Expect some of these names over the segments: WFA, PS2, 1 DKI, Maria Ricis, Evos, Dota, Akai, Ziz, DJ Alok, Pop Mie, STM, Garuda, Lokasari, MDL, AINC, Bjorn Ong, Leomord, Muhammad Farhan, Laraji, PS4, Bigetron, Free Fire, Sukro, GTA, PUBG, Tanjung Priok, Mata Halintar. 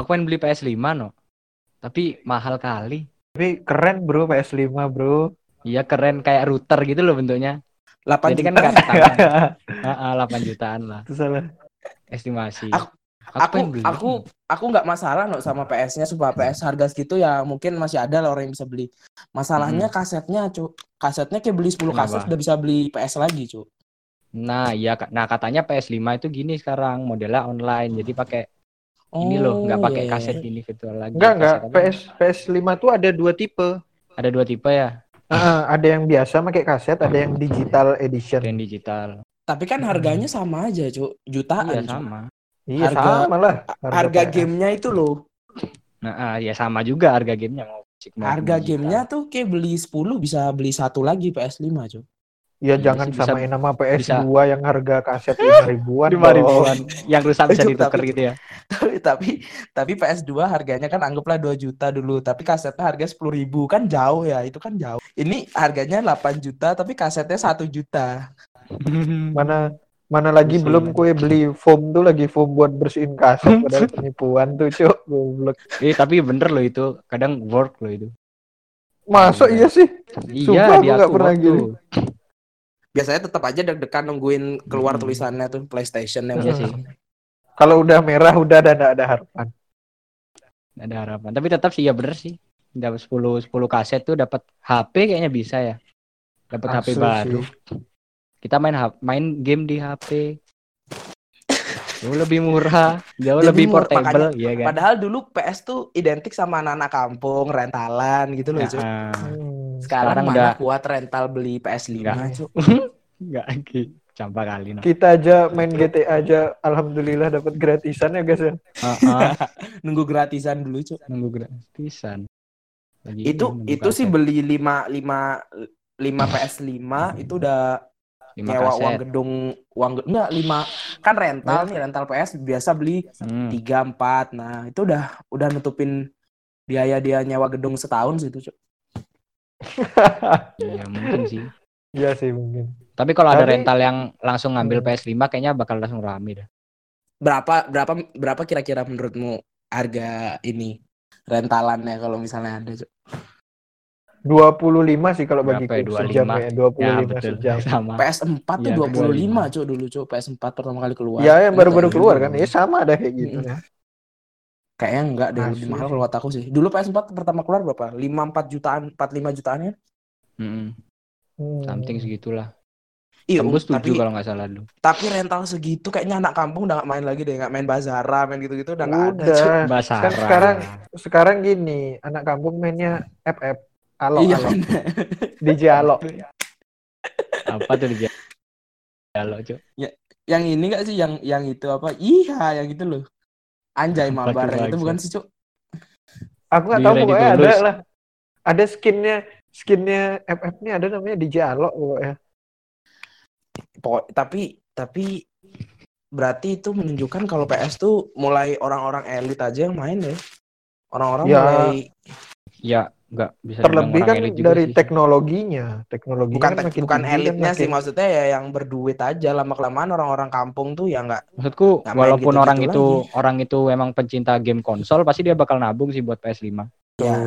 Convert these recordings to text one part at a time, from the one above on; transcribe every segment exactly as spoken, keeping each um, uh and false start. Aku pengen beli P S five no. Tapi mahal kali. Tapi keren bro P S five bro. Iya keren kayak router gitu loh bentuknya. delapan jadi juta. Kan katakan. Heeh, delapan jutaan lah. Itu salah. Estimasi. Aku aku aku, aku, aku gak masalah no sama P S-nya supaya P S harga segitu ya mungkin masih ada lah orang yang bisa beli. Masalahnya hmm. kasetnya, cu. Kasetnya kayak beli sepuluh kaset udah bisa beli P S lagi, cu. Nah, iya nah katanya P S five itu gini sekarang modelnya online. Jadi pakai oh, ini loh, enggak pakai yeah. kaset ini virtual lagi. Enggak, enggak. P S P S five tuh ada dua tipe. Ada dua tipe ya? Uh, ada yang biasa pakai kaset, ada yang digital edition. Yang digital. Tapi kan harganya sama aja, cu. Jutaan. Iya, sama. Iya, harga, sama lah. Harga, harga gamenya itu loh. Nah, uh, ya sama juga harga gamenya. Harga gamenya tuh kayak beli sepuluh bisa beli satu lagi P S five, cu. Ya hmm, jangan bisa, samain nama P S two bisa. Yang harga kaset lima ribuan lima ribuan yang rusak bisa dituker gitu ya. Tapi, tapi tapi P S two harganya kan anggaplah dua juta dulu, tapi kasetnya harga sepuluh ribu kan jauh ya, itu kan jauh. Ini harganya delapan juta tapi kasetnya satu juta. Mana mana lagi belum kue beli foam tuh lagi foam buat bersihin kaset padahal penipuan tuh, cuk, goblok. Eh tapi bener loh itu, kadang work loh itu. Masuk iya sih. Iya, dia enggak pernah gitu. Biasanya tetap aja deg-degan nungguin keluar hmm. tulisannya tuh PlayStation yang biasa. Kalau udah merah udah ada enggak ada harapan. Enggak ada harapan. Tapi tetap sih ya bener sih. Dapat sepuluh kaset tuh dapat H P kayaknya bisa ya. Dapat H P baru. Sih. Kita main main game di H P. Jauh lebih murah, jauh jadi lebih portable, ya kan. Padahal dulu P S tuh identik sama anak-anak kampung, rentalan gitu loh, Cuk. Hmm. Sekarang, Sekarang mana enggak kuat rental beli P S five, Cuk. Enggak lagi, campak kali nah. Kita aja main G T A aja alhamdulillah dapat gratisan ya, guys ya. Heeh. Nunggu gratisan dulu, Cuk. Nunggu gratisan. Lagi itu itu kaset. Sih beli lima lima lima P S five itu udah nyewa uang gedung uang enggak lima kan rental nih rental P S biasa beli hmm. tiga empat nah itu udah udah nutupin biaya dia nyewa gedung setahun situ Cuk. Ya mungkin sih. Iya sih mungkin. Tapi kalau ada rental yang langsung ngambil P S five kayaknya bakal langsung rame dah. Berapa berapa berapa kira-kira menurutmu harga ini rentalannya kalau misalnya ada Cuk? dua puluh lima sih kalau bagiku sejam ya, dua puluh lima ya, betul. Sejam. Sama. P S four tuh ya, dua puluh lima, Cuk, dulu, Cuk. P S four pertama kali keluar. Ya, yang baru-baru ya, keluar kan. Ya sama ada kayak gitu. Hmm. Kayaknya enggak deh, lebih mahal kalau aku sih. Dulu P S four pertama keluar berapa? lima empat jutaan, empat lima jutaan ya? Heeh. Hmm. Something segitulah. Iya, tapi kalau enggak salah dulu. Tapi rental segitu kayaknya anak kampung udah enggak main lagi deh, enggak main bazara, main gitu-gitu udah enggak ada, Cuk. Bazara. Kan sekarang sekarang gini, anak kampung mainnya F F. Alok, iya, Alok. D J Alok. Apa tuh D J Alok, Cuk? Ya, yang ini gak sih? Yang yang itu apa? Iya, yang itu loh. Anjay mabar. Itu bukan sih, Cuk. Aku gak tahu pokoknya ada lulus. Lah. Ada skinnya. Skinnya F F ini ada namanya D J Alok pokoknya. Pokok, tapi, tapi berarti itu menunjukkan kalau P S tuh mulai orang-orang elit aja yang main deh. Orang-orang ya. Mulai... Ya. Nggak, bisa terlebih kan dari sih. Teknologinya, teknologinya bukan kan te- bukan elitnya makin... sih maksudnya ya yang berduit aja lama kelamaan orang-orang kampung tuh ya nggak. Maksudku gak walaupun gitu, orang gitu itu lagi. Orang itu emang pencinta game konsol pasti dia bakal nabung sih buat P S five. Ya,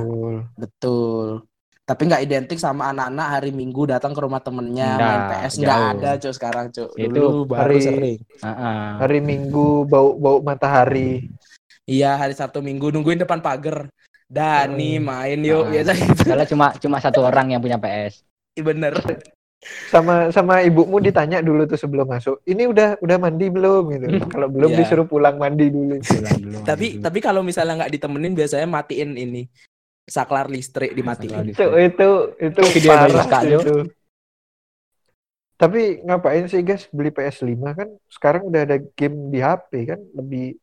betul. Tapi nggak identik sama anak-anak hari Minggu datang ke rumah temennya nah, main P S nggak ada Cuk sekarang Cuk. Dulu baru sering. Uh-uh. Hari Minggu bau-bau matahari. Iya hari Sabtu Minggu nungguin depan pagar. Dani main yuk nah, biasa gitu. Kalau cuma cuma satu orang yang punya P S. Bener. Sama sama ibumu ditanya dulu tuh sebelum masuk. Ini udah udah mandi belum gitu. Kalau belum yeah. disuruh pulang mandi dulu. Pulang dulu mandi tapi dulu. Tapi kalau misalnya nggak ditemenin biasanya matiin ini saklar listrik dimatiin. Saklar listrik. Itu itu itu parah itu. Tapi ngapain sih guys beli P S five kan? Sekarang udah ada game di H P kan lebih.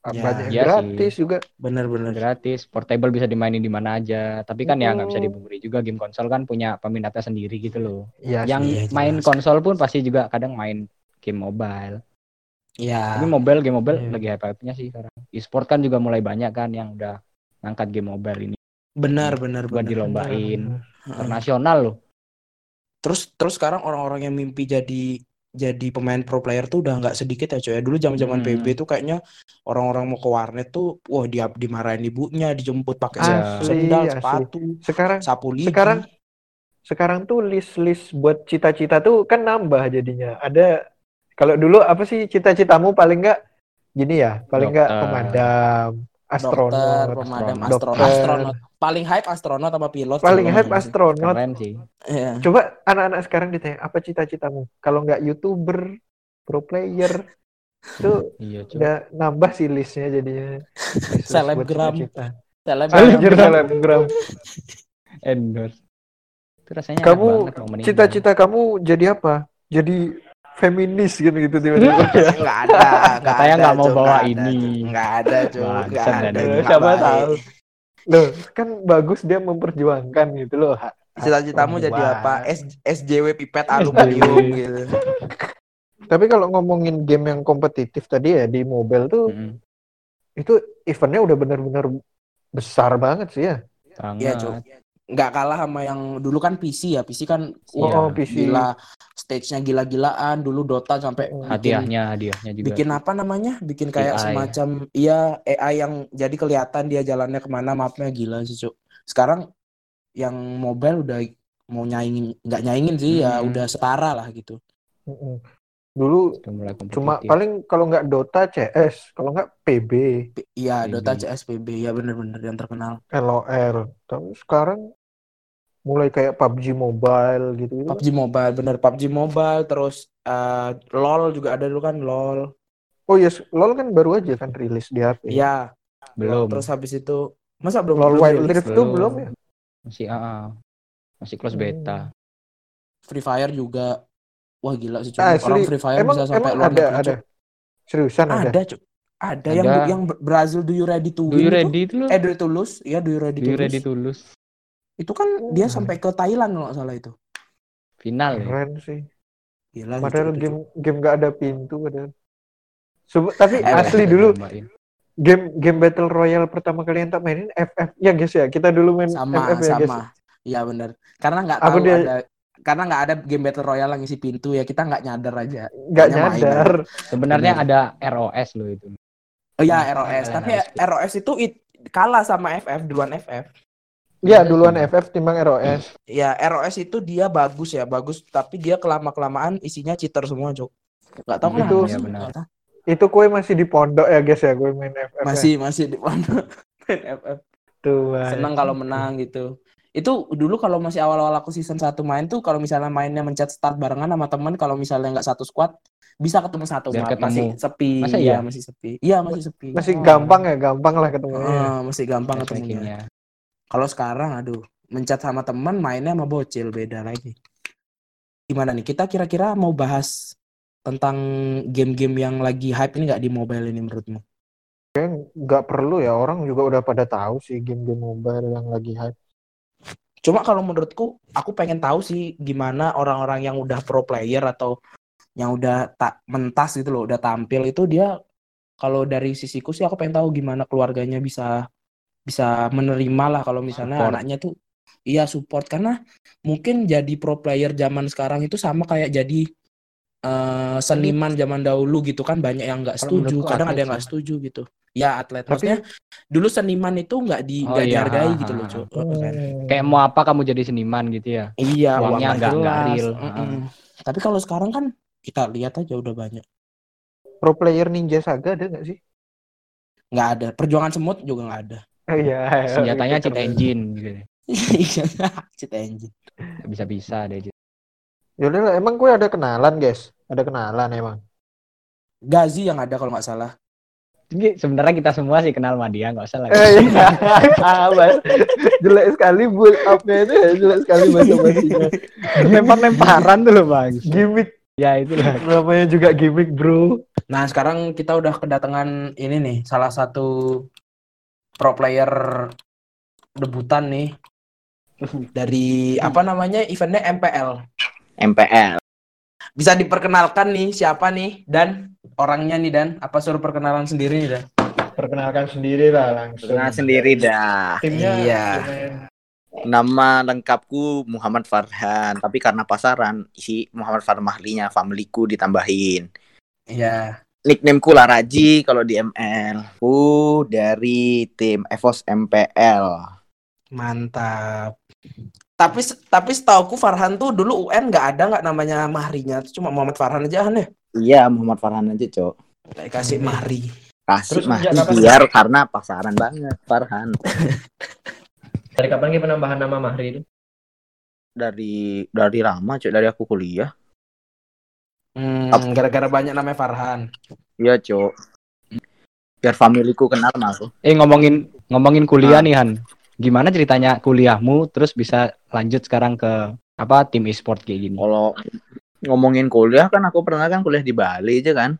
Apanya ya, gratis sih. Juga bener-bener gratis portable bisa dimainin di mana aja tapi kan oh. ya nggak bisa dibungkiri juga game konsol kan punya peminatnya sendiri gitu loh ya, yang sih, ya, main jelas. Konsol pun pasti juga kadang main game mobile ya tapi mobile game mobile ya. Lagi hype-hypenya sih sekarang e-sport kan juga mulai banyak kan yang udah ngangkat game mobile ini benar-benar buat benar, dilombain benar. Internasional loh terus terus sekarang orang-orang yang mimpi jadi jadi pemain pro player tuh udah nggak sedikit ya coy. Dulu zaman-zaman hmm. P B tuh kayaknya orang-orang mau ke warnet tuh wah di dimarahin ibunya, dijemput pakai sendal, asli. Sepatu, sekarang, sapu lidi. Sekarang sekarang tuh list-list buat cita-cita tuh kan nambah jadinya. Ada kalau dulu apa sih cita-citamu paling nggak gini ya, paling nggak pemadam, astronot, dokter, pemadam, astronot, astronot. astronot. Paling hype astronot sama pilot. Paling hype astronot. Keren sih. Yeah. Coba anak-anak sekarang ditanya, apa cita-citamu? Kalau nggak YouTuber, pro player, itu iya, udah nambah sih listnya jadinya. List selebgram. Selebgram. Selebgram. Endorse. Itu rasanya kamu, cita-cita kamu jadi apa? Jadi feminis gitu gitu tiba-tiba ya. Enggak ada, katanya enggak mau bawa ini. Enggak ada, Cuk. Enggak ada. Siapa tahu. Loh, kan bagus dia memperjuangkan gitu loh. Cita-citamu jadi apa? S J W pipet aluminium gitu. Tapi kalau ngomongin game yang kompetitif tadi ya di mobile tuh hmm. itu eventnya udah benar-benar besar banget sih ya. Iya, Cuk. Nggak kalah sama yang dulu kan P C ya, P C kan oh, ya, P C. Gila, stage-nya gila-gilaan, dulu Dota sampai hadiahnya, hadiahnya juga. Bikin apa namanya? Bikin kayak A I. Semacam, iya A I yang jadi kelihatan dia jalannya kemana, mapnya gila sih Cuk. Sekarang yang mobile udah mau nyaingin, nggak nyaingin sih hmm. ya udah setara lah gitu. Hmm. Dulu cuma paling kalau nggak Dota C S, kalau nggak P B. Iya Dota C S P B, ya bener-bener yang terkenal. L O L, tapi sekarang mulai kayak P U B G Mobile gitu-gitu. P U B G Mobile, bener P U B G Mobile, terus uh, LOL juga ada dulu kan, LOL. Oh yes, LOL kan baru aja kan rilis di H P. Iya, belum. Terus habis itu, masa belum? LOL Wild Rift tuh belum ya? Masih A A, masih close beta. Free Fire juga, wah gila sih cuma nah, orang Free Fire emang, bisa sampai luar negeri. Ada, ada. Seriusan ada. Ada cuk. Ada, ada yang yang Brazil Do You Ready to Win itu. Eh Do You Tulus, ya Do You Ready to Lose. Tulus. Itu kan hmm. dia sampai ke Thailand kalau nggak salah itu. Final. Keren ya? Sih. Gila. Padahal game game nggak ada pintu padahal. Sub- tapi asli dulu game game Battle Royale pertama kali yang tak mainin F F ya guys ya. Kita dulu main sama, F F ya guys. Sama. Iya benar. Karena nggak tahu dia, ada karena nggak ada game battle royale yang ngisi pintu ya kita nggak nyadar aja nggak nyadar main. Sebenarnya hmm. ada R O S loh itu oh ya R O S nah, tapi R O S, R O S itu it, kalah sama F F duluan F F ya duluan F F timbang R O S ya R O S itu dia bagus ya bagus tapi dia kelama kelamaan isinya cheater semua Cuk nggak tahu itu ya, benar. Itu kue masih di pondok ya guys ya kue main F F masih ya. Masih di pondok main F F tuh senang kalau menang gitu. Itu dulu kalau masih awal-awal aku season one main tuh kalau misalnya mainnya mencet start barengan sama teman kalau misalnya enggak satu squad bisa ketemu satu map masih sepi. Masa iya? Ya masih sepi. Iya masih sepi. Masih oh. gampang ya, gampang lah ketemunya. Oh, masih gampang ya, ketemunya. Kalau sekarang aduh, mencet sama teman mainnya sama bocil beda lagi. Gimana nih? Kita kira-kira mau bahas tentang game-game yang lagi hype ini enggak di mobile ini menurutmu? Kayaknya enggak perlu ya, orang juga udah pada tahu sih game-game mobile yang lagi hype. Cuma kalau menurutku, aku pengen tahu sih gimana orang-orang yang udah pro player atau yang udah tak mentas gitu loh, udah tampil itu dia kalau dari sisiku sih aku pengen tahu gimana keluarganya bisa bisa menerima lah kalau misalnya support. Anaknya tuh iya support karena mungkin jadi pro player zaman sekarang itu sama kayak jadi uh, seniman zaman dahulu gitu kan banyak yang nggak setuju, kadang ada yang nggak setuju gitu. Ya atlet, maksudnya tapi dulu seniman itu nggak di, oh, iya, dihargai gitu loh Cuk. Hmm. Kayak mau apa kamu jadi seniman gitu ya? Iya, uangnya nggak real. Tapi kalau sekarang kan kita lihat aja udah banyak. Pro player Ninja Saga ada nggak sih? Nggak ada. Perjuangan semut juga nggak ada. Oh, iya. Senjatanya cheat engine. Iya, cheat engine. Bisa-bisa deh. Yaudah lah, emang gue ada kenalan guys, ada kenalan emang. Gazi yang ada kalau nggak salah. Sebenarnya kita semua sih kenal sama dia, nggak usah lagi. Eh, iya. Jelek sekali build up-nya itu, jelek sekali bahasa-bahasanya. Lempar-lemparan tuh loh bang. Gimik. Ya itulah. Namanya juga gimik bro. Nah sekarang kita udah kedatangan ini nih, salah satu pro player debutan nih. Dari apa namanya eventnya M P L. M P L. Bisa diperkenalkan nih siapa nih dan orangnya nih dan apa suruh perkenalan sendiri nih dan perkenalkan sendiri lah langsung perkenalan sendiri dah timnya iya Nama lengkapku Muhammad Farhan, tapi karena pasaran isi Muhammad Farmahlinya, familiku ditambahin. Iya. Nicknameku Laraji kalau di M L. Ku dari tim Evos M P L. Mantap. Tapi tapi setauku Farhan tuh dulu U N nggak ada nggak namanya mahrinya, cuma Muhammad Farhan aja kan ya? Iya, Muhammad Farhan aja, Cok. Kasih mahri. Kasih terus mahri biar sih? Karena pasaran banget Farhan. Dari kapan nih penambahan nama mahri itu? Dari dari lama, Cok, dari aku kuliah. Hmm, Ap- gara-gara banyak namanya Farhan. Iya, Cok. Biar familiku kenal sama aku. Eh ngomongin ngomongin kuliah nah. Nih, Han. Gimana ceritanya kuliahmu terus bisa lanjut sekarang ke apa tim e-sport kayak gini? Kalau ngomongin kuliah kan aku pernah kan kuliah di Bali aja kan?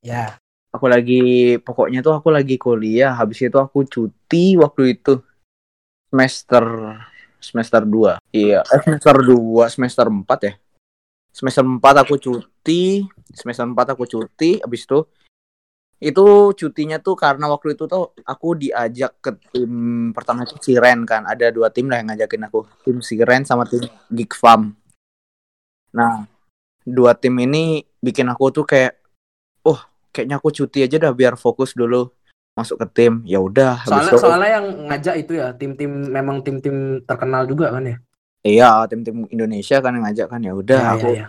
Ya. Aku lagi pokoknya tuh aku lagi kuliah, habis itu aku cuti waktu itu semester semester dua. Iya, eh, semester dua, semester empat ya. Semester empat aku cuti, semester empat aku cuti, habis itu itu cutinya tuh karena waktu itu tuh aku diajak ke tim pertama itu Siren kan. Ada dua tim lah yang ngajakin aku. Tim Siren sama tim Geek Farm. Nah, dua tim ini bikin aku tuh kayak, oh kayaknya aku cuti aja dah biar fokus dulu masuk ke tim. Ya udah. Soalnya, soalnya yang ngajak itu ya tim-tim memang tim-tim terkenal juga kan ya? Iya, tim-tim Indonesia kan yang ngajak kan. Ya udah ya, aku... Ya, ya.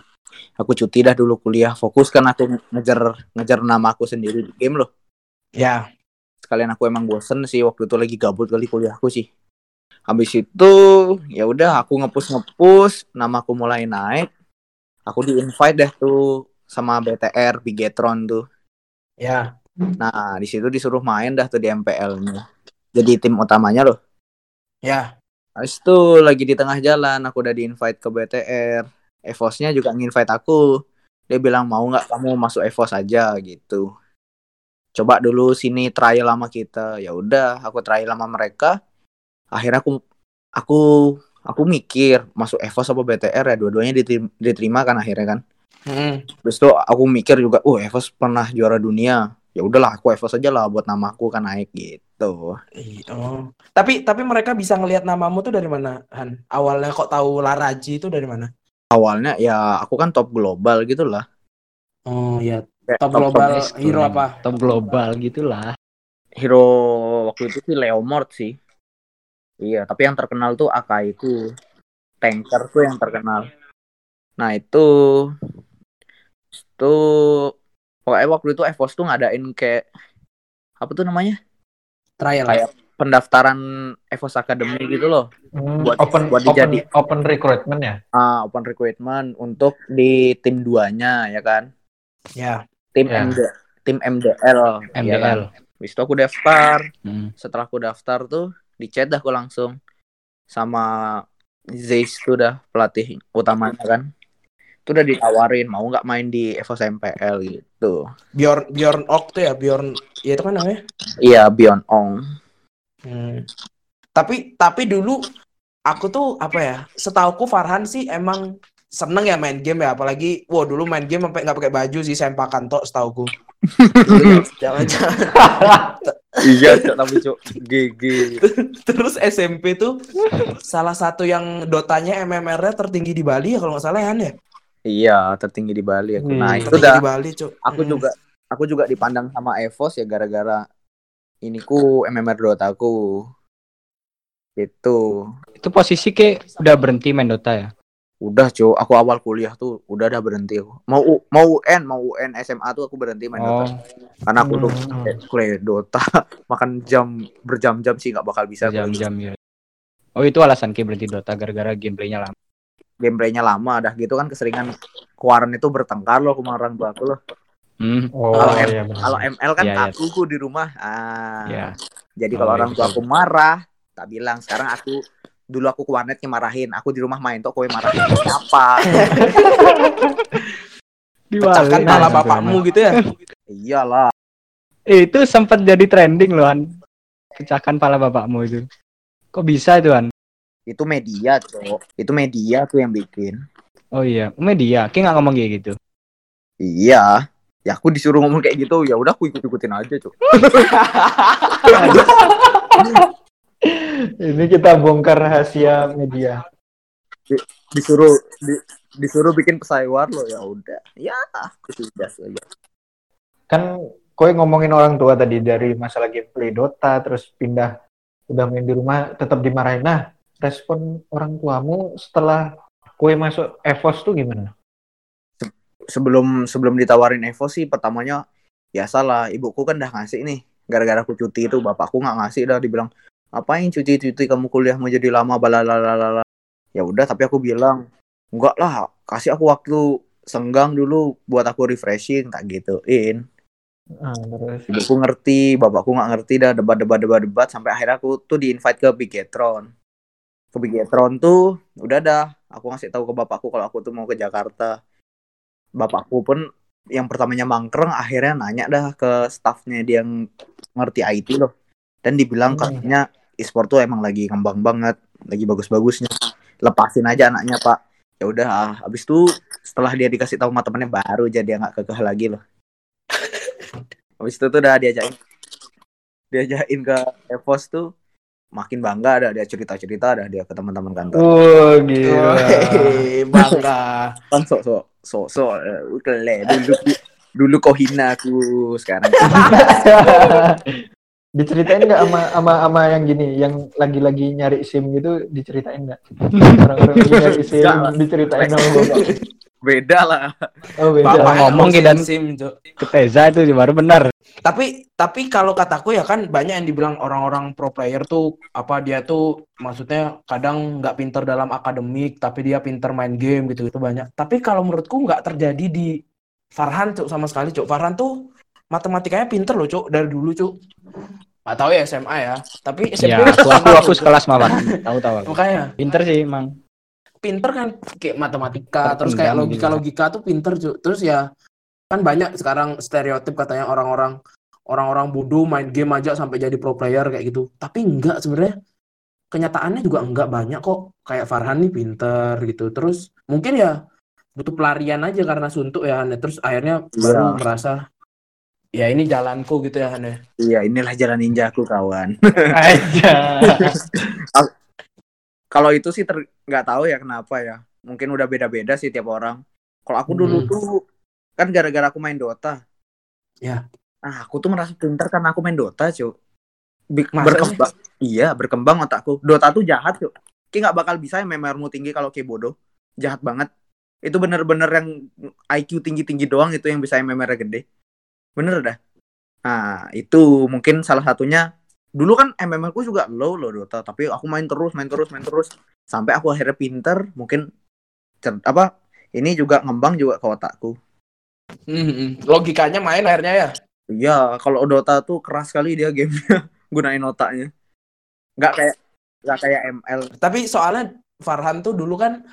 Aku cuti dah dulu kuliah, fokus kan aku ngejar ngejar nama aku sendiri di game loh. Ya. Sekalian aku emang bosen sih waktu itu lagi gabut kali kuliahku sih. Habis itu ya udah aku ngepush ngepush, nama aku mulai naik. Aku di invite dah tuh sama B T R, Bigetron tuh. Ya. Nah di situ disuruh main dah tuh di M P L-nya. Jadi tim utamanya loh. Ya. Habis itu lagi di tengah jalan aku udah di invite ke B T R. Evosnya juga nginvite aku. Dia bilang mau gak kamu masuk Evos aja gitu. Coba dulu sini trial sama kita. Ya udah, aku trial sama mereka. Akhirnya aku aku aku mikir masuk Evos apa B T R ya, dua-duanya diterima, diterima kan akhirnya kan. Heeh. Mm. Terus tuh aku mikir juga, "Oh, Evos pernah juara dunia. Ya udahlah, aku Evos aja lah buat nama aku kan naik gitu." Oh. Tapi tapi mereka bisa ngelihat namamu tuh dari mana, Han? Awalnya kok tahu Laraji itu dari mana? Awalnya ya aku kan top global gitu lah. Oh ya, top, top global top hero apa? Top global gitu lah. Hero waktu itu sih Leomord sih. Iya, tapi yang terkenal tuh Akai itu. Tanker tuh yang terkenal. Nah itu itu pokoknya waktu itu Evos tuh ngadain kayak apa tuh namanya? Trial. Kayak pendaftaran Evos Academy gitu loh. Hmm, buat open buat dijadi open, open recruitment ya. Ah, open recruitment untuk di tim duanya ya kan. Ya, tim ya. M D, tim M D L. M D L. Habis itu aku daftar. Hmm. Setelah aku daftar tuh di-chat dah aku langsung sama Ziz tuh dah pelatih utamanya kan. Itu udah ditawarin mau enggak main di Evos M P L gitu. Bjorn Bjorn Ong tuh ya, Bjorn ya itu kan namanya. Iya, Bjorn Ong. Hmm. Tapi tapi dulu aku tuh apa ya, setauku Farhan sih emang seneng ya main game ya, apalagi wow dulu main game sampai nggak pakai baju sih, sempakan tok setauku. Jangan-jangan. Iya, tapi cok G G. Terus S M P tuh salah satu yang dotanya M M R-nya tertinggi di Bali ya kalau nggak salah ya. Iya, tertinggi di Bali aku. Hmm, nah itu dah. Di Bali, aku hmm. juga aku juga dipandang sama Evos ya gara-gara ini ku M M R Dota ku. Itu. Itu posisi kayak udah berhenti main Dota ya? Udah, Cuk. Aku awal kuliah tuh udah dah berhenti aku. Mau mau U N, mau U N S M A tuh aku berhenti main oh. Dota. Karena aku tuh hmm. kuliah Dota makan jam berjam-jam sih enggak bakal bisa jam-jam ya. Oh, itu alasan kayak berhenti Dota gara-gara gameplaynya lama. Gameplaynya lama dah gitu kan, keseringan kuaran itu bertengkar loh sama orang tua aku loh. Hmm. Oh, kalau iya, M- M L kan yeah, aku yeah. di rumah. Ah. Yeah. Jadi kalau oh, orang tua aku marah, tak bilang sekarang aku dulu aku ke warnet nyemarahin, aku di rumah main tok kowe marahin apa? Pecahkan kepala bapakmu gitu ya. Iyalah. Itu sempat jadi trending loh, Han. Pecahkan kepala bapakmu itu. Kok bisa itu, Han? Itu media, Cok. Itu media tuh yang bikin. Oh iya, media. Kayak enggak ngomong kayak gitu. Iya. Ya aku disuruh ngomong kayak gitu, ya udah aku ikut-ikutin aja, Cuk. Ini kita bongkar rahasia media. Di, disuruh di, disuruh bikin pesawat lo, ya udah. Ya, sudah saja. Kan kowe ngomongin orang tua tadi dari masalah gameplay Dota terus pindah udah main di rumah tetap dimarahin. Nah, respon orang tuamu setelah kowe masuk Evos tuh gimana? Sebelum sebelum ditawarin Evos sih pertamanya ya salah, ibuku kan dah ngasih nih, gara-gara aku cuti itu bapakku nggak ngasih, dah dibilang apain cuti-cuti kamu kuliah mau jadi lama balalalala. Ya udah, tapi aku bilang enggak lah, kasih aku waktu senggang dulu buat aku refreshing, tak gituin. Ah, ibuku ngerti, bapakku nggak ngerti, dah debat-debat-debat-debat sampai akhirnya aku tuh diinvite ke Bigetron. Ke Bigetron tuh udah dah, aku ngasih tahu ke bapakku kalau aku tuh mau ke Jakarta. Bapakku pun yang pertamanya mangkreng akhirnya nanya dah ke staffnya dia yang ngerti I T loh, dan dibilang katanya e-sport tuh emang lagi ngembang banget, lagi bagus-bagusnya, lepasin aja anaknya pak. Ya udah, ah. Abis itu setelah dia dikasih tahu sama temennya baru jadi dia nggak kekeh lagi loh. Abis itu tuh udah diajakin diajakin ke Evos tuh makin bangga, ada dia cerita-cerita, ada dia ke teman-teman kantor. Oh gila, oh, bangga kan sok-sok. So so udah dulu dulu kau hina aku sekarang. Diceritain enggak sama sama sama yang gini, yang lagi-lagi nyari SIM gitu, diceritain enggak? Orang-orang nyari SIM diceritain sama bapak. Beda lah. Oh, beda. Bapak ngomong dan SIM, Cuk. Keteza itu baru benar. Tapi tapi kalau kataku ya kan banyak yang dibilang orang-orang pro player tuh apa dia tuh maksudnya kadang nggak pinter dalam akademik tapi dia pinter main game gitu gitu banyak. Tapi kalau menurutku nggak terjadi di Farhan Cuk sama sekali Cuk. Farhan tuh matematikanya pinter loh Cuk dari dulu Cuk. Nggak tahu ya S M A ya. Tapi S M P ya, aku aku, aku sekelas sama Farhan. Tahu-tahu. Makanya pinter sih emang. Pinter kan kayak matematika, terus kayak logika-logika tuh pinter Cuk. Terus ya kan banyak sekarang stereotip katanya orang-orang orang-orang bodoh main game aja sampai jadi pro player kayak gitu. Tapi enggak sebenarnya. Kenyataannya juga enggak banyak kok. Kayak Farhan nih pinter gitu. Terus mungkin ya butuh pelarian aja karena suntuk ya Hane. Terus akhirnya baru ya. merasa ya ini jalanku gitu ya Hane. Iya, inilah jalan ninjaku kawan. Aja. Kalau itu sih ter- gak tahu ya kenapa ya. Mungkin udah beda-beda sih tiap orang. Kalau aku dulu hmm. tuh kan gara-gara aku main Dota. Ya. Nah, aku tuh merasa pintar karena aku main Dota, Cuk. Berkembang. Iya, berkembang otakku. Dota tuh jahat, Cuk. Kayak nggak bakal bisa memorimu tinggi kalau kayak bodoh. Jahat banget. Itu bener-bener yang I Q tinggi-tinggi doang itu yang bisa memori gede. Bener dah. Nah, itu mungkin salah satunya. Dulu kan M M R ku juga low loh Dota, tapi aku main terus, main terus, main terus. Sampai aku akhirnya pinter, mungkin cer- apa? Ini juga ngembang juga ke otakku. Mm-hmm. Logikanya main akhirnya ya. Iya, kalau Dota tuh keras sekali dia gamenya, gunain otaknya. Nggak kayak nggak kayak M L. Tapi soalnya Farhan tuh dulu kan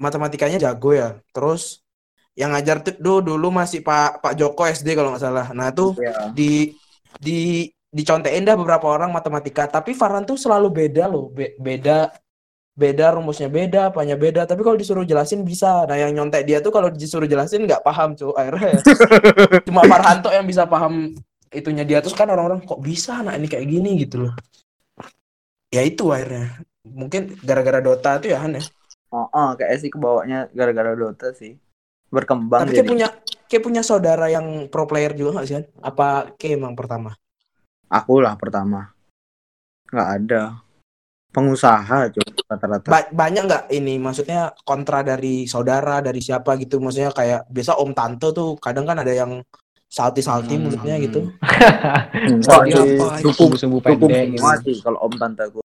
matematikanya jago ya. Terus yang ngajar tuh dulu masih Pak Pak Joko S D kalau nggak salah. Nah tuh ya. di di dicontein dah beberapa orang matematika. Tapi Farhan tuh selalu beda loh, Be- beda beda rumusnya beda, apanya beda, tapi kalau disuruh jelasin bisa. Nah yang nyontek dia tuh kalau disuruh jelasin nggak paham cuy akhirnya. Cuma Farhan tuh yang bisa paham itunya dia. Terus kan orang-orang kok bisa anak ini kayak gini gitu loh. Ya itu akhirnya mungkin gara-gara Dota tuh ya Han ya. Oh, oh kayak sih kebawanya gara-gara Dota sih berkembang. Tapi kayak punya kayak punya saudara yang pro player juga nggak sih Han? Apa kayak emang pertama? Aku lah pertama. Nggak ada. Pengusaha coba rata-rata. Ba- banyak nggak ini maksudnya kontra dari saudara dari siapa gitu, maksudnya kayak biasa om tante tuh kadang kan ada yang salti-salti hmm. mulutnya gitu. Dukung sumbu pendek gitu. Kalau om tante aku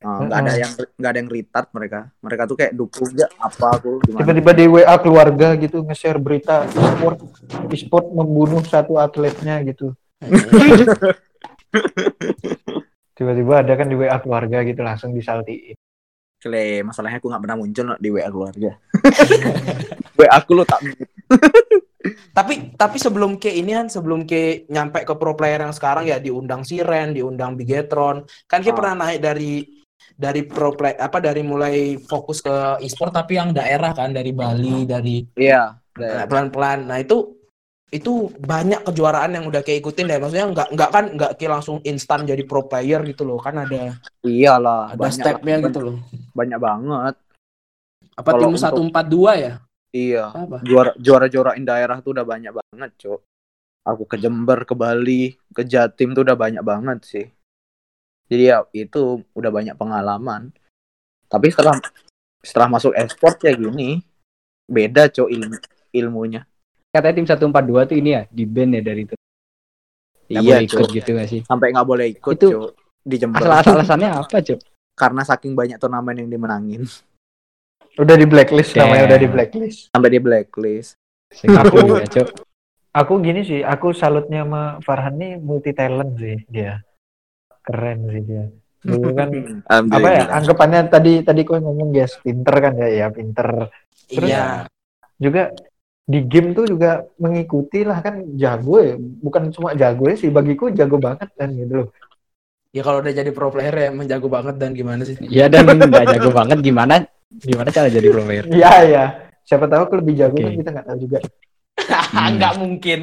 nah, nggak ada yang nggak ada yang retard mereka mereka tuh kayak dukung aja apa aku gimana. Tiba-tiba di W A keluarga gitu nge-share berita e-sport e-sport membunuh satu atletnya gitu. Tiba-tiba ada kan di W A keluarga gitu langsung disaltiin. Kle, masalahnya aku nggak pernah muncul loh di W A keluarga. W A aku lo tak. tapi tapi sebelum ke ini kan, sebelum ke nyampe ke pro player yang sekarang ya diundang Siren, diundang Bigetron. Kan ke ah. pernah naik dari dari pro player apa dari mulai fokus ke e-sport tapi yang daerah kan dari Bali dari. Iya. Pelan-pelan. Nah itu itu banyak kejuaraan yang udah kayak ikutin deh, maksudnya nggak nggak kan nggak kayak langsung instan jadi pro player gitu loh, kan ada iyalah ada stepnya gitu loh, banyak banget. Apa tim satu empat dua ya? Iya. Apa? Juara juara juarain daerah tuh udah banyak banget, cok. Aku ke Jember, ke Bali, ke Jatim tuh udah banyak banget sih. Jadi ya itu udah banyak pengalaman. Tapi setelah setelah masuk e-sport ya gini, beda cok ilmu, ilmunya. Katanya tim satu empat dua tuh ini ya di ban ya dari itu. Gak iya, ikut gitu gak sih? Sampai nggak boleh ikut itu co, di Jember. Alasannya apa cok? Karena saking banyak turnamen yang dimenangin. Udah di blacklist yeah. Namanya udah di blacklist. Sampai di blacklist. Singapura ya cok. Aku gini sih, aku salutnya sama Farhan nih multi talent sih dia. Keren sih dia. Dulu kan apa ya anggapannya tadi tadi kau ngomong guys pinter kan ya ya pinter. Terus iya. Juga di game tuh juga mengikuti lah kan jago ya. Bukan cuma jago sih bagiku jago banget kan gitu loh. Ya kalau udah jadi pro player ya menjago banget dan gimana sih? Iya dan enggak jago banget gimana gimana cara jadi pro player? Iya ya. Siapa tahu aku lebih jago okay. Kan kita enggak tahu juga. Enggak hmm. mungkin.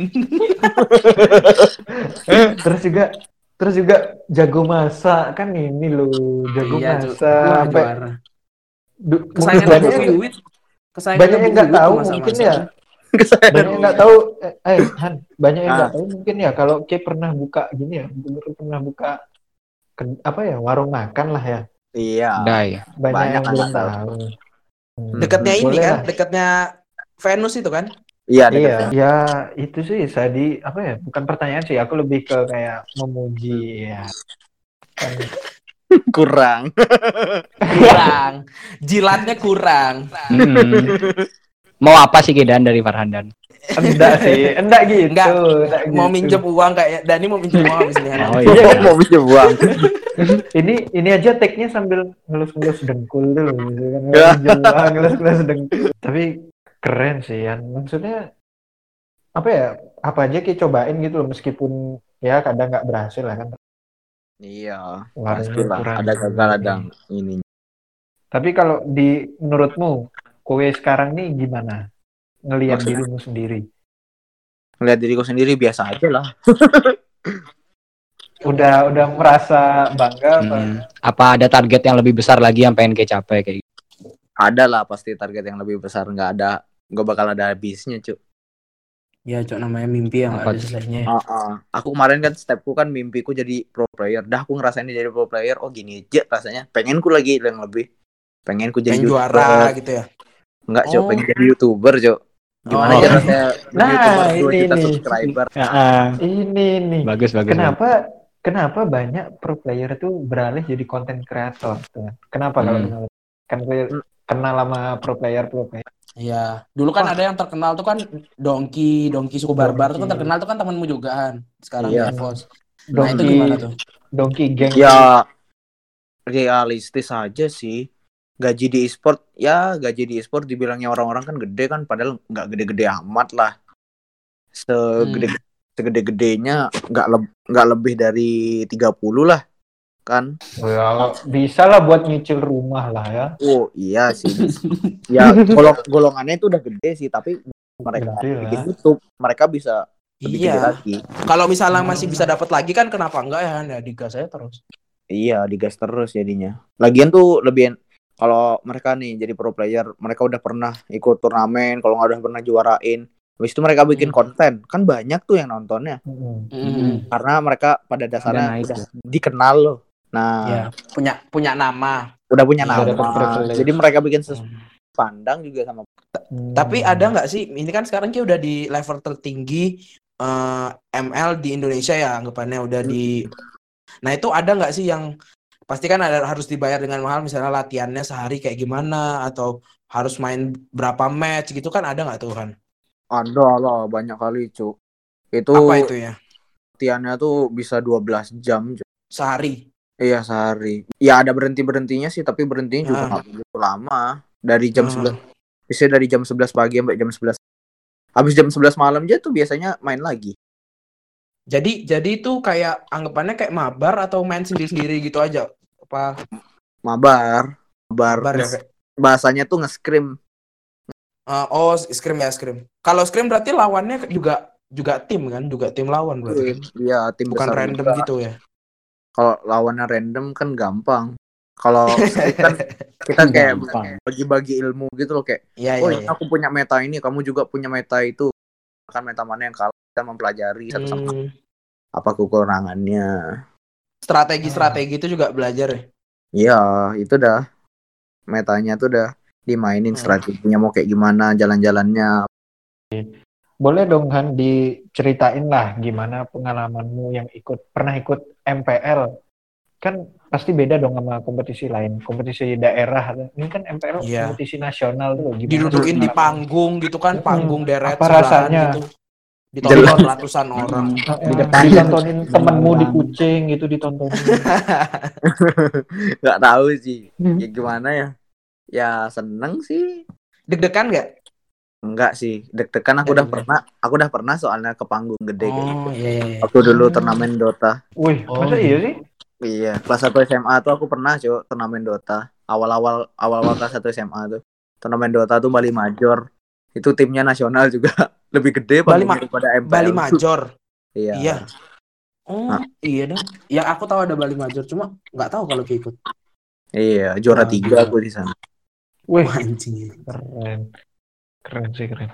Terus juga terus juga jago masak kan ini loh, jago iya, masak sampai du- kesayangan duit. Banyak yang nggak tahu mungkin ya. Banyak yang nggak tahu, eh Han, banyak yang nggak ah. tahu mungkin ya. Kalau Kay pernah buka gini ya, pernah buka apa ya warung makan lah ya. Iya. Banyak, banyak yang belum tahu. tahu. Hmm. Dekatnya ini boleh kan, lah. Dekatnya Venus itu kan? Iya. Iya. Ya itu sih tadi apa ya? Bukan pertanyaan sih, aku lebih ke kayak memuji ya. Kan. kurang kurang jilatnya kurang hmm. Mau apa sih Gidan dari Farhandan? Enggak sih enggak gitu enggak mau gitu. Minjem uang kayak Dani mau minjem uang di sini oh, iya. Mau minjem uang ini ini aja tag-nya sambil ngelus-ngelus dengkul dulu kan minjem uang ngelus-ngelus dengkul tapi keren sih ya maksudnya apa ya apa aja kita cobain gitu loh meskipun ya kadang nggak berhasil lah kan. Iya, pastilah ada gagal ada ini. Tapi kalau di menurutmu, kowe sekarang nih gimana? Ngelihat dirimu sendiri? Ngelihat diriku sendiri biasa aja lah. udah udah merasa bangga hmm. apa? Apa ada target yang lebih besar lagi yang pengen kecapai kayak? Gitu? Ada lah pasti target yang lebih besar nggak ada, nggak bakal ada habisnya cuy. Ya, cok namanya mimpi yang enggak ada selesainya. Uh, uh. Aku kemarin kan stepku kan mimpiku jadi pro player. Dah aku ngerasain jadi pro player. Oh gini aja rasanya. Pengenku lagi yang lebih. Pengenku jadi pengen juara gitu ya. Enggak, cok, oh. pengen jadi YouTuber, cok. Gimana oh. aja rasanya nah, YouTuber dua juta ini, subscriber. Ini, uh, ini nih. Bagus, bagus. Kenapa bagus. Kenapa banyak pro player tuh beralih jadi content creator tuh? Kenapa hmm. kalau kenal kan kenal sama pro player pro player? Iya, dulu kan oh. ada yang terkenal tuh kan Donki, Donki suku barbar tuh kan terkenal tuh kan temanmu juga kan. Sekarang iya. Evos. Nah Donki, itu gimana tuh? Donki geng. Ya realistis aja sih. Gaji di e-sport ya, gaji di e-sport dibilangnya orang-orang kan gede kan padahal enggak gede-gede amat lah. Segede hmm. segede-gedenya enggak le- enggak lebih dari tiga puluh lah. Kan ya, bisa lah buat nyicil rumah lah ya. Oh iya sih. Ya golong golongannya itu udah gede sih tapi mereka bikin YouTube mereka bisa lebih iya. gede lagi. Kalau misalnya masih bisa dapat lagi kan kenapa enggak ya? Ya digas aja terus. Iya digas terus jadinya. Lagian tuh lebih kalau mereka nih jadi pro player mereka udah pernah ikut turnamen kalau nggak udah pernah juarain. Habis itu mereka bikin hmm. konten kan banyak tuh yang nontonnya hmm. karena mereka pada dasarnya udah dikenal loh. Nah, ya, punya punya nama, udah punya ya, nama. Udah jadi mereka bikin sesuatu pandang juga sama. Hmm. Tapi ada nggak sih? Ini kan sekarang kita udah di level tertinggi uh, M L di Indonesia ya anggapannya udah di. Nah itu ada nggak sih yang pasti kan ada harus dibayar dengan mahal misalnya latihannya sehari kayak gimana atau harus main berapa match gitu kan ada nggak tuh kan? Ada lah banyak kali cu. Itu. Apa itu ya? Latihannya tuh bisa dua belas jam cu. Sehari. Iya sehari. Ya ada berhenti berhentinya sih, tapi berhentinya juga nggak begitu lama. Dari jam sebelas, bisa dari jam sebelas pagi sampai jam sebelas. Habis jam sebelas malam aja tuh biasanya main lagi. Jadi jadi itu kayak anggapannya kayak mabar atau main sendiri sendiri gitu aja. Apa? Mabar. Mabar. mabar ya, kayak... Bahasanya tuh nge-scrim. Uh, oh, scrim ya scrim. Kalau scrim berarti lawannya juga juga tim kan, juga tim lawan berarti. Iya, tim bukan besar random juga. Gitu ya. Kalau lawannya random kan gampang. Kalau kan kita kayak bagi-bagi ilmu gitu loh kayak. Ya, oh, ya, aku ya. punya meta ini, kamu juga punya meta itu. Kan meta mana yang kalah kita mempelajari satu sama hmm. apa kekurangannya. Strategi-strategi ah. itu juga belajar ya. Iya, itu dah. Metanya tuh udah dimainin, strateginya mau kayak gimana, jalan-jalannya. Boleh dong Han diceritain lah gimana pengalamanmu yang ikut pernah ikut M P L. Kan pasti beda dong sama kompetisi lain, kompetisi daerah. Ini kan M P L yeah. kompetisi nasional tuh. Didudukin di panggung gitu kan, panggung hmm, deret sebelahan gitu. Ditonton ratusan orang. Ditontonin temenmu di kucing gitu ditontonin. Gak tahu sih. Ya gimana ya? Ya seneng sih. Deg-degan gak? Enggak sih. Deg-degan aku udah pernah. Aku udah pernah soalnya ke panggung gede kayak gitu. Aku dulu turnamen Dota. Wih, masa iya sih? Iya, kelas satu S M A tuh aku pernah coba turnamen Dota. Awal-awal awal-awal kelas satu S M A tuh. Turnamen Dota tuh Bali Major. Itu timnya nasional juga lebih gede Bali ma- daripada M P L. Bali Major. Iya. Iya. Oh, nah. iya dong. Ya aku tahu ada Bali Major, cuma enggak tahu kalau keikut. Iya, juara tiga nah, aku di sana. Wih, anjing. Keren. Keren sih, keren.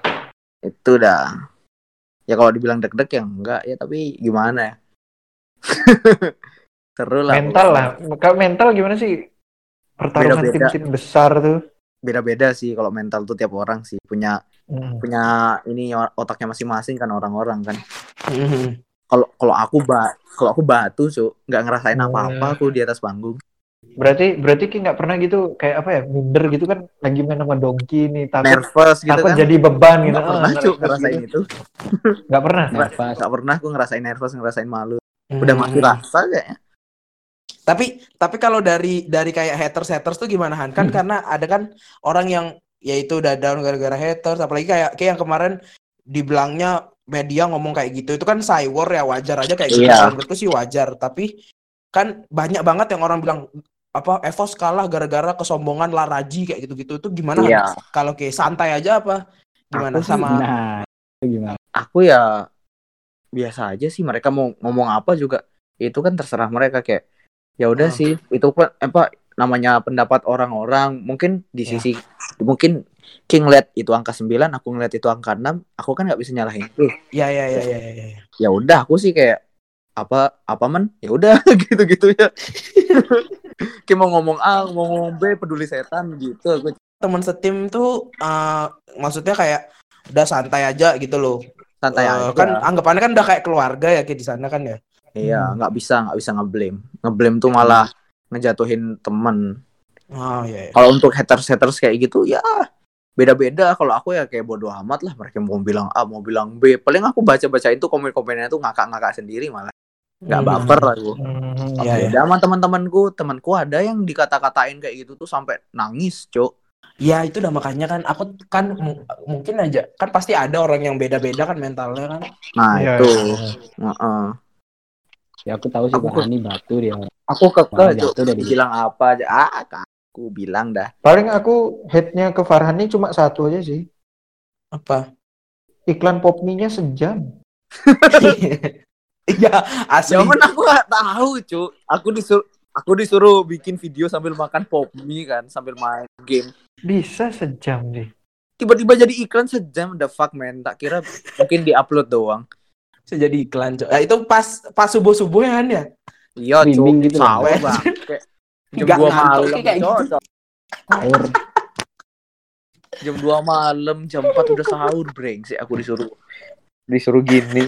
Itu dah. Ya kalau dibilang deg-deg ya enggak ya, tapi gimana ya? Seru lah. Mental lah. Kalau mental gimana sih? Pertarungan beda-beda. Tim-tim besar tuh. Beda-beda sih kalau mental tuh tiap orang sih punya mm. punya ini otaknya masing-masing kan orang-orang kan. Kalau mm. kalau aku ba kalau aku batu so nggak ngerasain apa-apa aku di atas panggung. Berarti berarti Ki nggak pernah gitu kayak apa ya minder gitu kan lagi main sama Donki nih takut nervous gitu takut kan. Jadi beban gitu. Nggak pernah oh, ngerasain gitu. Itu. Nggak pernah. Nggak pernah aku ngerasain nervous ngerasain malu. Mm. Udah masuk rasa kayaknya. Tapi tapi kalau dari dari kayak haters-haters tuh gimana Han? Kan hmm. karena ada kan orang yang yaitu udah down gara-gara haters, apalagi kayak kayak yang kemarin dibilangnya media ngomong kayak gitu. Itu kan cyber ya, wajar aja kayak gitu. Yeah. Menurutku sih wajar, tapi kan banyak banget yang orang bilang apa Evos kalah gara-gara kesombongan Laraji kayak gitu-gitu. Itu gimana? Yeah. Kalau kayak santai aja apa gimana aku sama nah, gimana? Aku ya biasa aja sih, mereka mau ngomong apa juga itu kan terserah mereka kayak ya udah oh. sih itu pun apa namanya pendapat orang-orang mungkin di yeah. sisi mungkin King lihat itu angka sembilan aku ngeliat itu angka enam aku kan nggak bisa nyalahin tuh ya ya ya ya ya ya udah aku sih kayak apa apa man ya udah gitu-gitu ya King mau ngomong A mau ngomong B peduli setan gitu aku teman setim tuh uh, maksudnya kayak udah santai aja gitu loh santai uh, aja kan anggapannya kan udah kayak keluarga ya kayak di sana kan ya. Iya, nggak hmm. bisa, nggak bisa ngeblame. Ngeblame tuh malah ngejatuhin temen. Oh, iya, iya. Kalau untuk haters-haters kayak gitu, ya beda-beda. Kalau aku ya kayak bodo amat lah. Mereka mau bilang A, mau bilang B. Paling aku baca-baca itu komen-komennya tuh ngakak-ngakak sendiri malah. Nggak hmm. baper lah gue. Hmm, iya, iya. Beda sama teman-temanku, temanku ada yang dikata-katain kayak gitu tuh sampai nangis, Cok. Ya itu udah makanya kan aku kan m- mungkin aja kan pasti ada orang yang beda-beda kan mentalnya kan. Nah iya, itu. Iya. Uh-uh. Ya aku tahu sih Hani batu dia. Aku kekeh itu dari bilang apa aja. Ah, aku bilang dah. Paling aku hate-nya ke Farhan ini cuma satu aja sih. Apa? Iklan Pop Mie-nya sejam. Iya, asli. Cuman aku enggak tahu, Cuk. Aku disuruh aku disuruh bikin video sambil makan Pop Mie kan, sambil main game. Bisa sejam sih. Tiba-tiba jadi iklan sejam, the fuck man. Tak kira mungkin di-upload doang. Jadi iklan, Cok. Nah, itu pas pas subuh-subuh ya, Han, ya? Iya, Cok. Gitu sawah, Bang. Jam dua malam, Cok. Sahur. Jam dua malam, jam empat udah sahur, brengsek. Aku disuruh disuruh gini.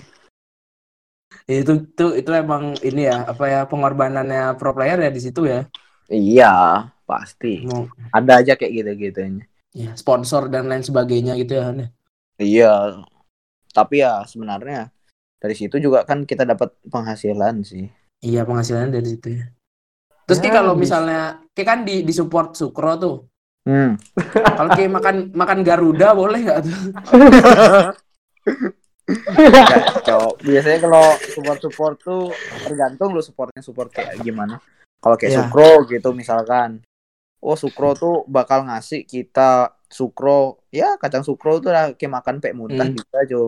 Itu itu itu emang ini ya, apa ya pengorbanannya pro player ya di situ ya? Iya, pasti. Mau. Ada aja kayak gitu-gitunya. Ya, sponsor dan lain sebagainya gitu ya, Han. Iya. Tapi ya sebenarnya dari situ juga kan kita dapat penghasilan sih. Iya, penghasilan dari situ ya. Terus ya, Ki kalau misalnya Ki kan di di support Sukro tuh. Hmm. Kalau Ki makan makan Garuda boleh nggak tuh? Kacau. Biasanya kalau support-support tuh tergantung lu supportnya support kayak gimana. Kalau kayak ya. Sukro gitu misalkan. oh Sukro tuh bakal ngasih kita Sukro, ya kacang Sukro tuh lah kayak makan pek muntah hmm. kita Jo.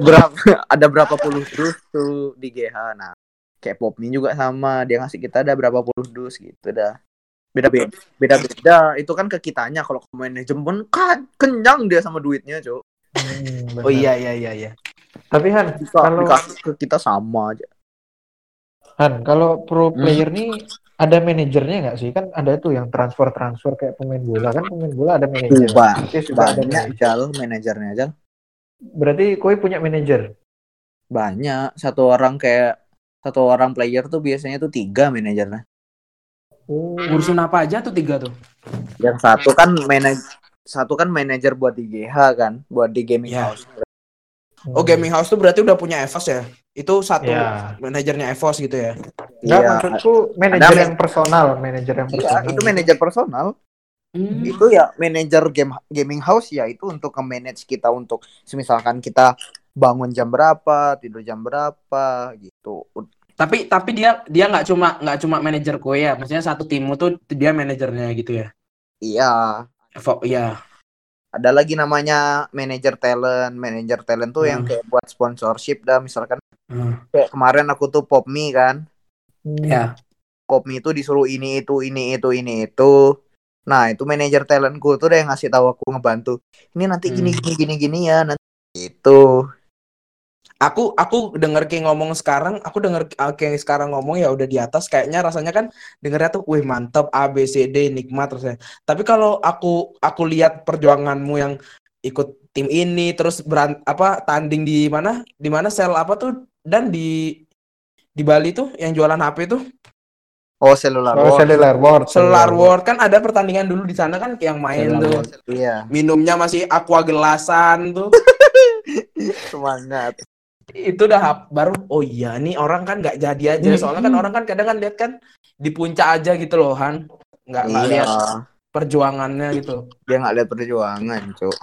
Berapa ada berapa puluh dus tuh di G H. Nah, kayak Pop Mie juga sama, dia ngasih kita ada berapa puluh dus gitu dah. Beda-beda, beda-beda. Itu kan ke kitanya kalau ke manajemen kan kenyang dia sama duitnya, Jo. Hmm, oh iya iya iya iya. Tapi Han, kalau ke kita sama aja. Han, kalau pro player hmm. nih ada manajernya nggak sih? Kan ada itu yang transfer-transfer kayak pemain bola. Kan pemain bola ada manajer. Banyak Jal, manajernya Jal. Berarti koi punya manajer? Banyak. Satu orang kayak, satu orang player tuh biasanya tuh tiga manajernya. Oh. Ngurusin apa aja tuh tiga tuh? Yang satu kan manajer, satu kan manajer buat di G H kan, buat di gaming yeah. house. Oh gaming house tuh berarti udah punya Evos ya? Itu satu yeah. manajernya Evos gitu ya? Enggak yeah. maksudku manajer yang man- personal, manajer yang personal. Ya, itu manajer personal. Hmm. Itu ya manajer game gaming house ya, itu untuk nge-manage kita untuk misalkan kita bangun jam berapa, tidur jam berapa gitu. Tapi tapi dia dia nggak cuma nggak cuma manajer kue ya, maksudnya satu timmu tuh dia manajernya gitu ya? Iya. Evos iya. Ada lagi namanya manajer talent. Manajer talent tuh hmm. yang kayak buat sponsorship dah. Misalkan hmm. kayak kemarin aku tuh Pop Mie kan. Ya. Hmm. Pop Mie itu disuruh ini itu ini itu ini itu. Nah itu manajer talentku tuh udah yang ngasih tahu aku ngebantu. Ini nanti gini hmm. gini gini gini ya nanti itu. Aku aku denger Ki ngomong sekarang. Aku denger Ki sekarang ngomong ya udah di atas. Kayaknya rasanya kan dengernya tuh, wih mantep A B C D nikmat rasanya. Tapi kalau aku aku lihat perjuanganmu yang ikut tim ini terus berant, apa tanding di mana di mana sel apa tuh dan di di Bali tuh yang jualan H P tuh. Oh Cellular World. Oh, Cellular World. Cellular World kan ada pertandingan dulu di sana kan yang main Cellular tuh. Iya. Minumnya masih aqua gelasan tuh. Semangat. Itu udah baru oh iya nih orang kan nggak jadi aja soalnya kan orang kan kadang kan lihat kan di puncak aja gitu loh Han nggak nggak iya. lihat perjuangannya gitu dia nggak lihat perjuangan cuk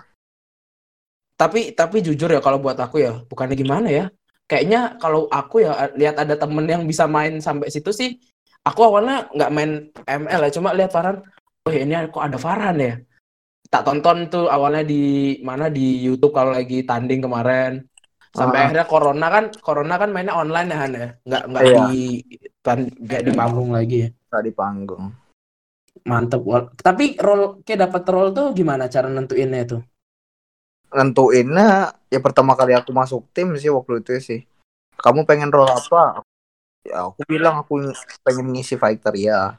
tapi tapi jujur ya kalau buat aku ya bukannya gimana ya kayaknya kalau aku ya lihat ada temen yang bisa main sampai situ sih aku awalnya nggak main M L ya cuma lihat Farhan oh ini kok ada Farhan ya tak tonton tuh awalnya di mana di YouTube kalau lagi tanding kemarin sampai ah. akhirnya corona kan corona kan mainnya online ya Han ya nggak nggak iya. di nggak di panggung lagi ya nggak di panggung mantep tapi role kayak dapat role tuh gimana cara nentuinnya tuh nentuinnya ya pertama kali aku masuk tim sih waktu itu sih kamu pengen role apa ya aku bilang aku pengen ngisi fighter ya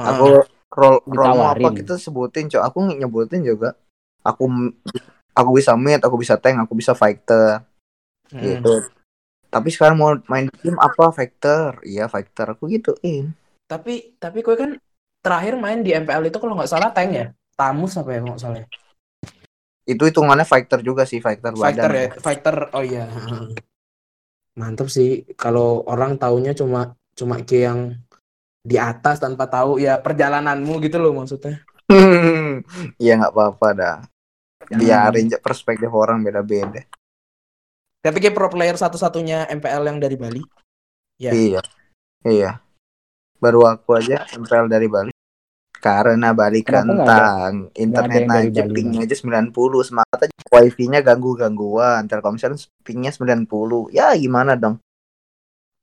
ah. aku role role apa kita sebutin cok aku nyebutin juga aku aku bisa mid aku bisa tank aku bisa fighter gitu. Hmm. Tapi sekarang mau main tim apa Factor? Iya Factor aku gituin. Tapi tapi gue kan terakhir main di M P L itu kalau nggak salah tank ya, Tamus apa ya nggak salah. Itu hitungannya Factor juga sih Factor badan. Factor ya, Factor. Oh iya. Hmm. Mantap sih kalau orang taunya cuma cuma ke yang di atas tanpa tahu ya perjalananmu gitu loh maksudnya. Iya nggak apa-apa dah. Biarin hmm. perspektif orang beda-beda. Tapi kayak pro player satu-satunya M P L yang dari Bali. Ya. Iya. Iya. Baru aku aja M P L dari Bali. Karena Bali kentang. Internet aja pingnya aja sembilan puluh. Semangat aja. Wifi-nya ganggu-gangguan. Telkomsel pingnya sembilan puluh. Ya gimana dong?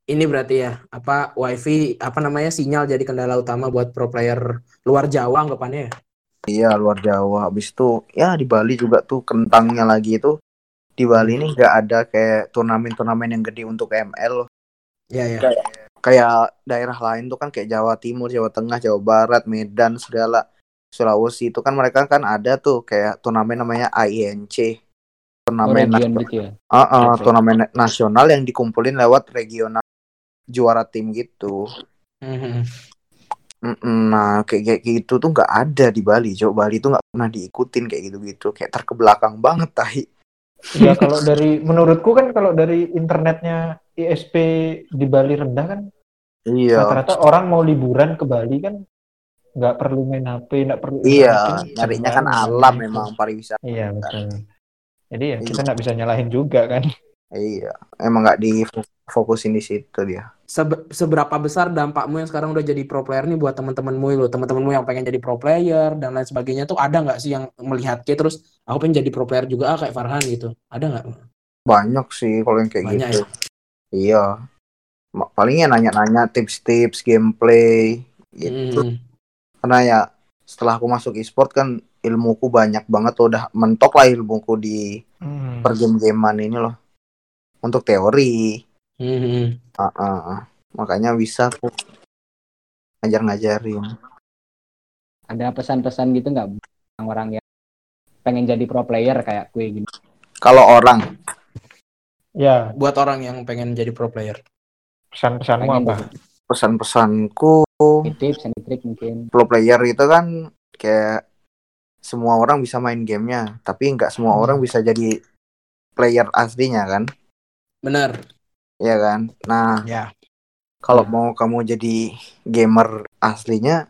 Ini berarti ya. Apa wifi. Apa namanya sinyal jadi kendala utama buat pro player luar Jawa anggapannya ya? Iya luar Jawa. Habis itu ya di Bali juga tuh kentangnya lagi itu. Di Bali ini nggak ada kayak turnamen-turnamen yang gede untuk M L loh. Ya, ya. Kayak, kayak daerah lain tuh kan kayak Jawa Timur, Jawa Tengah, Jawa Barat, Medan, segala Sulawesi itu kan mereka kan ada tuh kayak turnamen namanya A I N C. Turnamen oh, nasional. Gitu ya? uh, uh, turnamen nasional yang dikumpulin lewat regional juara tim gitu. Mm-hmm. Nah kayak kayak gitu tuh nggak ada di Bali. Coba Bali tuh nggak pernah diikutin kayak gitu-gitu. Kayak terkebelakang banget tahi. Ya kalau dari menurutku kan kalau dari internetnya I S P di Bali rendah kan iya. Rata-rata orang mau liburan ke Bali kan nggak perlu main H P, nggak perlu iya carinya kan alam memang pariwisata iya betul kan. Jadi ya kita nggak bisa nyalahin juga kan Iya, emang nggak difokusin di situ dia. Seberapa besar dampakmu yang sekarang udah jadi pro player nih buat teman-temanmu lo, teman-temanmu yang pengen jadi pro player dan lain sebagainya tuh ada nggak sih yang melihat kayak terus aku pengen jadi pro player juga ah kayak Farhan gitu, ada nggak? Banyak sih kalau yang kayak banyak gitu. Ya? Iya, palingnya nanya-nanya tips-tips gameplay gitu. Hmm. Karena ya setelah aku masuk e-sport kan ilmuku banyak banget loh, udah mentok lah ilmuku di hmm. per game-gamean ini loh. Untuk teori, mm-hmm. uh, uh, uh. makanya bisa aku ngajar-ngajarin. Ada pesan-pesan gitu nggak orang-orang yang pengen jadi pro player kayak gue gini? Kalau orang, ya. Buat orang yang pengen jadi pro player. Pesan-pesanmu apa? Jadi. Pesan-pesanku. Tips and trick mungkin. Pro player itu kan kayak semua orang bisa main gamenya, tapi nggak semua hmm. orang bisa jadi player aslinya kan? Benar. Iya kan? Nah, ya. Kalau ya. Mau kamu jadi gamer aslinya,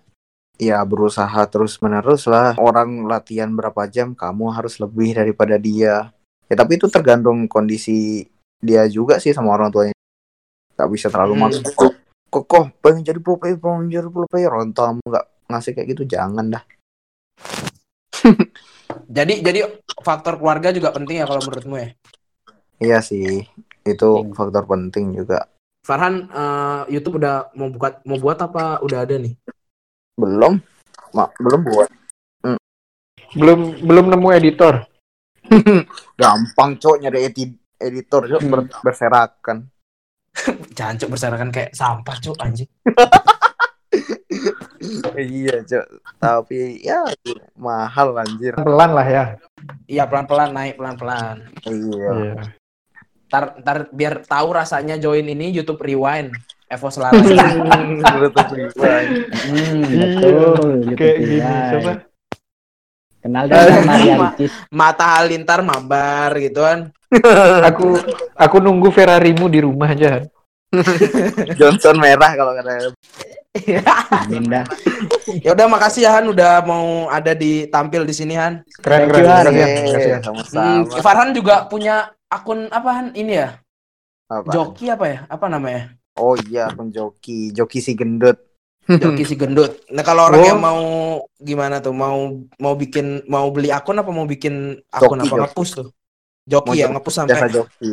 ya berusaha terus-menerus lah. Orang latihan berapa jam, kamu harus lebih daripada dia. Ya tapi itu tergantung kondisi dia juga sih sama orang tuanya. Gak bisa terlalu hmm. maksa. Kok, kok, kok, pengen jadi pro player, pengen jadi pro player. Entah kamu gak ngasih kayak gitu, jangan dah. Jadi, jadi faktor keluarga juga penting ya kalau menurutmu ya? Iya sih, itu faktor penting juga. Farhan, uh, YouTube udah mau buka, mau buat apa udah ada nih? Belum, Ma, belum buat. Mm. Belum, belum nemu editor. Gampang cok nyari edi- editor cok ber- berserakan. Jancuk berserakan kayak sampah cok anjing. Iya cok, tapi ya mahal anjir. Pelan lah ya. Iya pelan-pelan naik pelan-pelan. Iya. Yeah. Ntar, ntar biar tahu rasanya join ini YouTube Rewind Evos Laraji. YouTube Rewind. Hmm, betul. Kayak gini coba. Kenal dengan Maria Ricis. Mata Halintar mabar gitu kan. Aku aku nunggu Ferrarimu di rumah aja. Johnson merah kalau kata. Indah. Ya udah makasih ya Han udah mau ada di tampil di sini Han. Keren-keren. Terima kasih ya sama-sama. Farhan juga punya akun apaan ini ya? Apa? Joki apa ya? Apa namanya? Oh iya, akun Joki. Joki si gendut. Joki si gendut. Nah kalau orang oh. yang mau gimana tuh? Mau mau bikin mau beli akun apa mau bikin akun joki, apa ngepus tuh? Joki mau ya, ngepus sampai. Jasa Joki.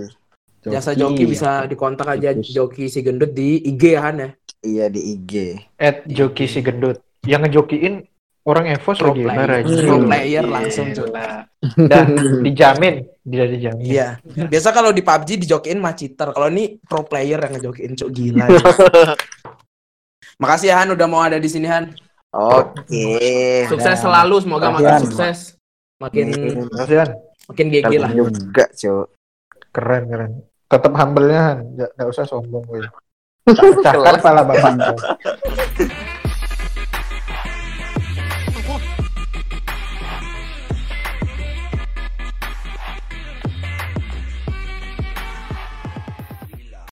Joki. Jasa Joki bisa dikontak aja joki. Joki si gendut di I G ya Han ya? Iya di I G. At Joki si gendut. Yang ngejokiin orang Evos pro player, pro player langsung coba. Dan dijamin, tidak dijamin. Iya. Biasa kalau di P U B G dijokiin maciter. Kalau ini pro player yang ngejokiin cok gila. Ya. Makasih ya Han udah mau ada di sini Han. Oke. Okay. Sukses ya. Selalu, semoga makin Kasian. Sukses. Makin Kasian. Makin G G lah. Juga cok. Keren keren. Tetap humble-nya Han, enggak usah sombong gue. Cakar kepala bapak.